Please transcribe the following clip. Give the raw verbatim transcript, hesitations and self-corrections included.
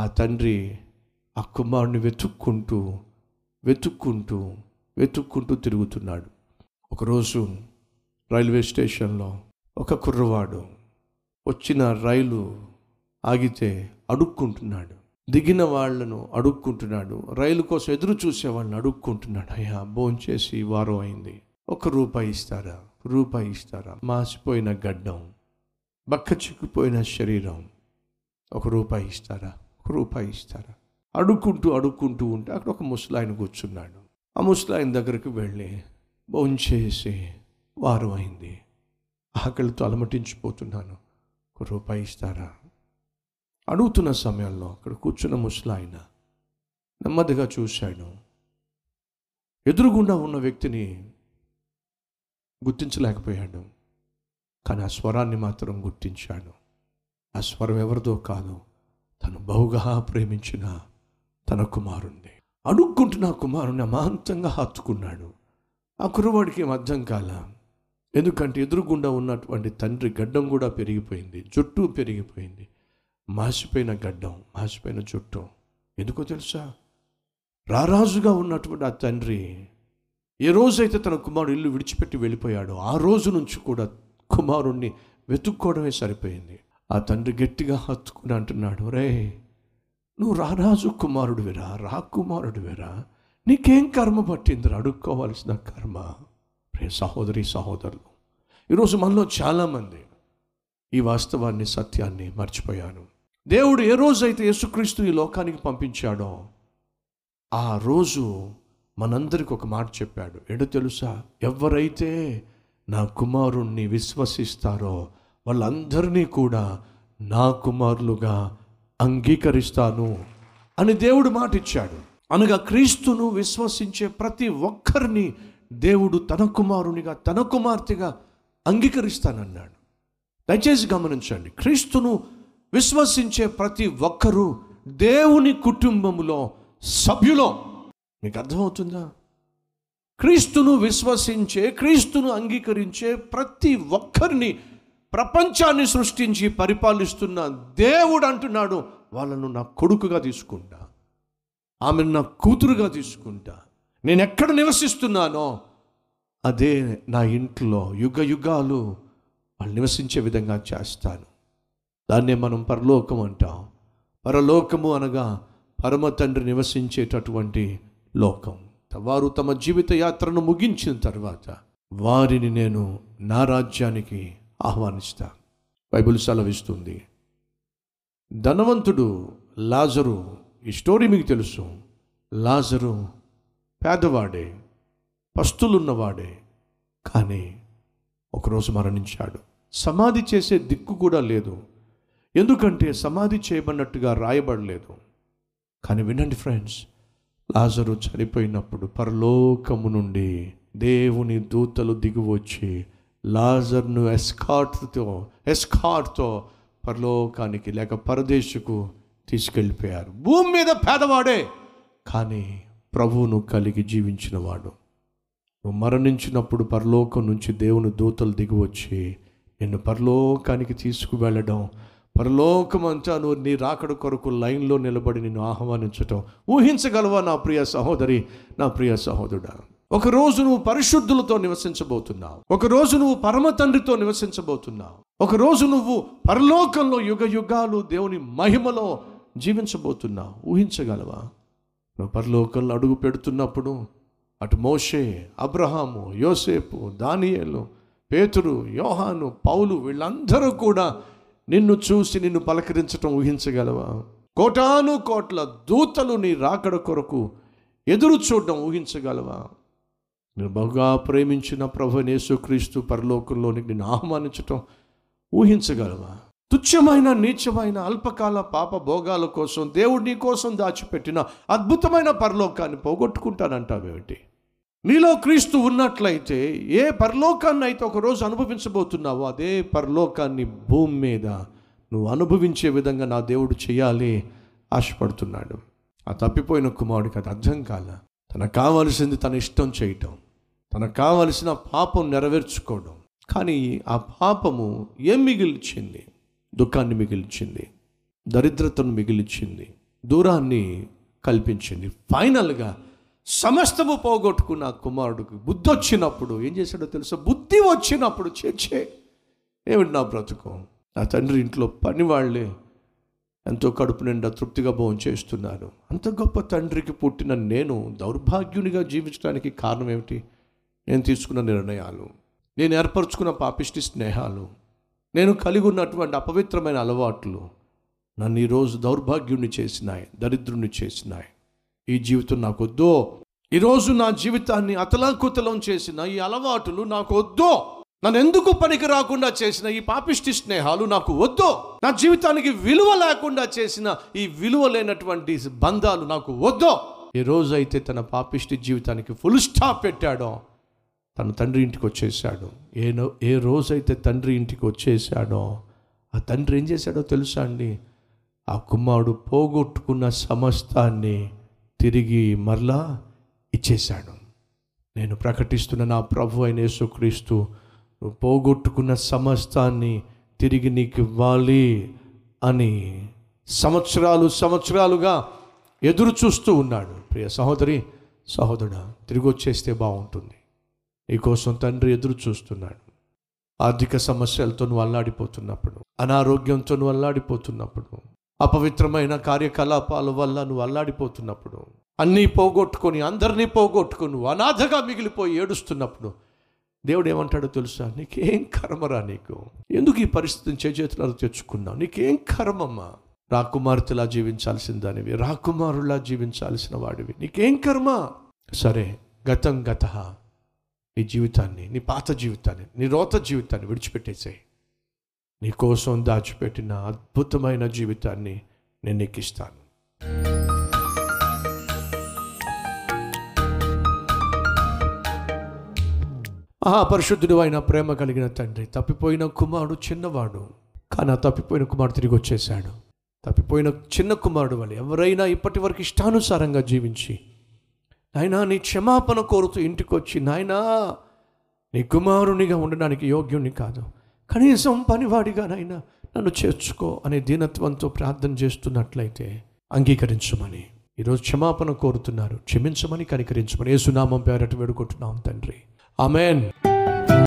ఆ తండ్రి ఆ కుమారుని వెతుక్కుంటూ వెతుక్కుంటూ వెతుక్కుంటూ తిరుగుతున్నాడు. ఒకరోజు రైల్వే స్టేషన్లో ఒక కుర్రవాడు వచ్చిన రైలు ఆగితే అడుక్కుంటున్నాడు, దిగిన వాళ్లను అడుక్కుంటున్నాడు, రైలు కోసం ఎదురు చూసే వాళ్ళని అడుక్కుంటున్నాడు. అయ్యా, భోంచేసి వారం అయింది, ఒక రూపాయి ఇస్తారా, రూపాయి ఇస్తారా. మాసిపోయిన గడ్డం, బక్క చిక్కిపోయిన శరీరం, ఒక రూపాయి ఇస్తారా, ఒక రూపాయి ఇస్తారా అడుక్కుంటూ అడుక్కుంటూ ఉంటే అక్కడ ఒక ముసలాయన కూర్చున్నాడు. ఆ ముసలాయన దగ్గరికి వెళ్ళి, భోంచేసి వారం అయింది, ఆకలితో అలమటించిపోతున్నాను, ఒక రూపాయి ఇస్తారా అడుగుతున్న సమయంలో అక్కడ కూర్చున్న ముసలాయన నెమ్మదిగా చూశాడు. ఎదురుగుండా ఉన్న వ్యక్తిని గుర్తించలేకపోయాడు, కానీ ఆ స్వరాన్ని మాత్రం గుర్తించాడు. ఆ స్వరం ఎవరిదో కాదు, తను బహుగా ప్రేమించిన తన కుమారుణ్ణి. అడుక్కుంటున్న కుమారుణ్ణి అమాంతంగా హత్తుకున్నాడు. ఆ కుర్రవాడికి ఏం అర్థం కాల, ఎందుకంటే ఎదురుగుండా ఉన్నటువంటి తండ్రి గడ్డం కూడా పెరిగిపోయింది, జుట్టు పెరిగిపోయింది, మాసిపోయిన గడ్డం, మాసిపోయిన జుట్టు. ఎందుకో తెలుసా, రారాజుగా ఉన్నటువంటి ఆ తండ్రి ఏ రోజైతే తన కుమారుడు ఇల్లు విడిచిపెట్టి వెళ్ళిపోయాడో ఆ రోజు నుంచి కూడా కుమారుణ్ణి వెతుక్కోవడమే సరిపోయింది. ఆ తండ్రి గట్టిగా హత్తుకుని అంటున్నాడు, రే నువ్వు రారాజు కుమారుడివిరా, రాకుమారుడివిరా, నీకేం కర్మ పట్టిందిరా అడుక్కోవాల్సిన కర్మ. ప్రే సహోదరి సహోదరులు, ఈరోజు మనలో చాలామంది ఈ వాస్తవాన్ని, సత్యాన్ని మర్చిపోయాను. దేవుడు ఏ రోజైతే యేసుక్రీస్తు ఈ లోకానికి పంపించాడో ఆ రోజు మనందరికి ఒక మాట చెప్పాడు. ఏంటో తెలుసా, ఎవరైతే నా కుమారుణ్ణి విశ్వసిస్తారో వాళ్ళందరినీ కూడా నా కుమారులుగా అంగీకరిస్తాను అని దేవుడు మాట ఇచ్చాడు. అనగా క్రీస్తును విశ్వసించే ప్రతి ఒక్కరిని దేవుడు తన కుమారునిగా, తన కుమార్తెగా అంగీకరిస్తానన్నాడు. దయచేసి గమనించండి, క్రీస్తును విశ్వసించే ప్రతి ఒక్కరూ దేవుని కుటుంబంలో సభ్యులో. మీకు అర్థమవుతుందా? క్రీస్తును విశ్వసించే, క్రీస్తును అంగీకరించే ప్రతి ఒక్కరిని ప్రపంచాన్ని సృష్టించి పరిపాలిస్తున్న దేవుడు అంటున్నాడు, వాళ్ళను నా కొడుకుగా తీసుకుంటా, ఆమెను నా కూతురుగా తీసుకుంటా, నేను ఎక్కడ నివసిస్తున్నానో అదే నా ఇంట్లో యుగ యుగాలు వాళ్ళు నివసించే విధంగా చేస్తాను. దాన్నే మనం పరలోకం అంటాం. పరలోకము అనగా పరమ తండ్రి నివసించేటటువంటి లోకం. వారు తమ జీవిత యాత్రను ముగించిన తర్వాత వారిని నేను నా రాజ్యానికి ఆహ్వానిస్తాను. బైబిల్ సెలవిస్తుంది, ధనవంతుడు లాజరు, ఈ స్టోరీ మీకు తెలుసు. లాజరు పేదవాడే, పస్తులున్నవాడే, కానీ ఒకరోజు మరణించాడు. సమాధి చేసే దిక్కు కూడా లేదు, ఎందుకంటే సమాధి చేయబడినట్టుగా రాయబడలేదు. కానీ వినండి ఫ్రెండ్స్, లాజరు చనిపోయినప్పుడు పరలోకము నుండి దేవుని దూతలు దిగువచ్చి లాజర్ను ఎస్కార్ట్తో ఎస్కార్ట్తో పరలోకానికి లేక పరదేశుకు తీసుకెళ్ళిపోయారు. భూమి మీద పేదవాడే, కానీ ప్రభువును కలిగి జీవించినవాడు. నువ్వు మరణించినప్పుడు పరలోకం నుంచి దేవుని దూతలు దిగివచ్చి నిన్ను పరలోకానికి తీసుకువెళ్ళడం, పరలోకం అంతా నువ్వు నీ రాకడ కొరకు లైన్లో నిలబడి నిన్ను ఆహ్వానించటం ఊహించగలవా నా ప్రియ సహోదరి, నా ప్రియ సహోదరుడా? ఒకరోజు నువ్వు పరిశుద్ధులతో నివసించబోతున్నావు, ఒకరోజు నువ్వు పరమ తండ్రితో నివసించబోతున్నావు, ఒకరోజు నువ్వు పరలోకంలో యుగ యుగాలు దేవుని మహిమలో జీవించబోతున్నావు. ఊహించగలవా? నువ్వు పరలోకంలో అడుగు పెడుతున్నప్పుడు అటు మోషే, అబ్రహాము, యోసేపు, దానియేలు, పేతురు, యోహాను, పౌలు వీళ్ళందరూ కూడా నిన్ను చూసి నిన్ను పలకరించటం ఊహించగలవా? కోటాను కోట్ల దూతలు నీ రాకడ కొరకు ఎదురు చూడడం ఊహించగలవా? నేను బహుగా ప్రేమించిన ప్రభువైన యేసుక్రీస్తు పరలోకంలోనికి నిన్ను ఆహ్వానించటం ఊహించగలవా? తుచ్చమైన, నీచమైన, అల్పకాల పాప భోగాల కోసం దేవుడు నీ కోసం దాచిపెట్టిన అద్భుతమైన పరలోకాన్ని పోగొట్టుకుంటానంటావేమిటి? నీలో క్రీస్తు ఉన్నట్లయితే ఏ పరలోకాన్ని అయితే ఒకరోజు అనుభవించబోతున్నావో అదే పరలోకాన్ని భూమి మీద నువ్వు అనుభవించే విధంగా నా దేవుడు చేయాలి ఆశపడుతున్నాడు. ఆ తప్పిపోయిన కుమారుడికి అది అర్థం కాల. తనకు కావలసింది తన ఇష్టం చేయటం, తనకు కావలసిన పాపం నెరవేర్చుకోవడం. కానీ ఆ పాపము ఏం మిగిల్చింది? దుఃఖాన్ని మిగిల్చింది, దరిద్రతను మిగిల్చింది, దూరాన్ని కల్పించింది. ఫైనల్గా సమస్తము పోగొట్టుకున్న కుమారుడికి బుద్ధి వచ్చినప్పుడు ఏం చేశాడో తెలుసా? బుద్ధి వచ్చినప్పుడు చేర్చే ఏమిటి నా బ్రతుకు, నా తండ్రి ఇంట్లో పని వాళ్ళే ఎంతో కడుపు నిండా తృప్తిగా భోజనం చేస్తున్నాను, అంత గొప్ప తండ్రికి పుట్టిన నేను దౌర్భాగ్యునిగా జీవించడానికి కారణం ఏమిటి? నేను తీసుకున్న నిర్ణయాలు, నేను ఏర్పరచుకున్న పాపిష్టి స్నేహాలు, నేను కలిగి ఉన్నటువంటి అపవిత్రమైన అలవాట్లు నన్ను ఈరోజు దౌర్భాగ్యుణ్ణి చేసినాయి, దరిద్రుణ్ణి చేసినాయి. ఈ జీవితం నాకొద్దు, ఈరోజు నా జీవితాన్ని అతలాకుతలం చేసిన ఈ అలవాటులు నాకు వద్దు, నన్ను ఎందుకు పనికి రాకుండా చేసిన ఈ పాపిష్టి స్నేహాలు నాకు వద్దు, నా జీవితానికి విలువ లేకుండా చేసిన ఈ విలువ లేనటువంటి బంధాలు నాకు వద్దు. ఈ రోజైతే తన పాపిష్టి జీవితానికి ఫుల్ స్టాప్ పెట్టాడో తన తండ్రి ఇంటికి వచ్చేసాడు. ఏనో ఏ రోజైతే తండ్రి ఇంటికి వచ్చేసాడో ఆ తండ్రి ఏం చేశాడో తెలుసా అండి? ఆ కుమారుడు పోగొట్టుకున్న సమస్తాన్ని తిరిగి మరలా ఇచ్చేశాడు. నేను ప్రకటిస్తున్న నా ప్రభు అయిన యేసుక్రీస్తు నువ్వు పోగొట్టుకున్న సమస్తాన్ని తిరిగి నీకు ఇవ్వాలి అని సంవత్సరాలు సంవత్సరాలుగా ఎదురు చూస్తూ ఉన్నాడు. ప్రియ సహోదరి సహోదరుడా, తిరిగి వచ్చేస్తే బాగుంటుంది. నీకోసం తండ్రి ఎదురు చూస్తున్నాడు. ఆర్థిక సమస్యలతో నువ్వు అల్లాడిపోతున్నప్పుడు, అనారోగ్యంతో నువ్వు అల్లాడిపోతున్నప్పుడు, అపవిత్రమైన కార్యకలాపాల వల్ల నువ్వు అల్లాడిపోతున్నప్పుడు, అన్నీ పోగొట్టుకొని అందరినీ పోగొట్టుకొని నువ్వు అనాథగా మిగిలిపోయి ఏడుస్తున్నప్పుడు దేవుడు ఏమంటాడో తెలుసా? నీకేం కర్మరా, నీకు ఎందుకు ఈ పరిస్థితిని చేతులకు తెచ్చుకున్నావు, నీకేం కర్మమ్మా, రాకుమార్తెలా జీవించాల్సిన దానివి, రాకుమారులా జీవించాల్సిన వాడివి, నీకేం కర్మ. సరే, గతం గత, నీ జీవితాన్ని, నీ పాత జీవితాన్ని, నీ రోత జీవితాన్ని విడిచిపెట్టేసాయి. నీ కోసం దాచిపెట్టిన అద్భుతమైన జీవితాన్ని నేను నీకు ఇస్తాను. మహాపరిశుద్ధుడు అయిన ప్రేమ కలిగిన తండ్రి, తప్పిపోయిన కుమారుడు చిన్నవాడు, కానీ ఆ తప్పిపోయిన కుమారుడు తిరిగి వచ్చేసాడు. తప్పిపోయిన చిన్న కుమారుడు వల్ల ఎవరైనా ఇప్పటి వరకు ఇష్టానుసారంగా జీవించి నాయనా నీ క్షమాపణ కోరుతూ ఇంటికి వచ్చి నాయనా నీ కుమారునిగా ఉండడానికి యోగ్యుని కాదు, కనీసం పనివాడిగానైనా నన్ను చేర్చుకో అనే దీనత్వంతో ప్రార్థన చేస్తున్నట్లయితే అంగీకరించమని ఈరోజు క్షమాపణ కోరుతున్నారు. క్షమించమని, కనికరించమని యేసు నామం పేరట వేడుకుంటున్నాం తండ్రి. Amen.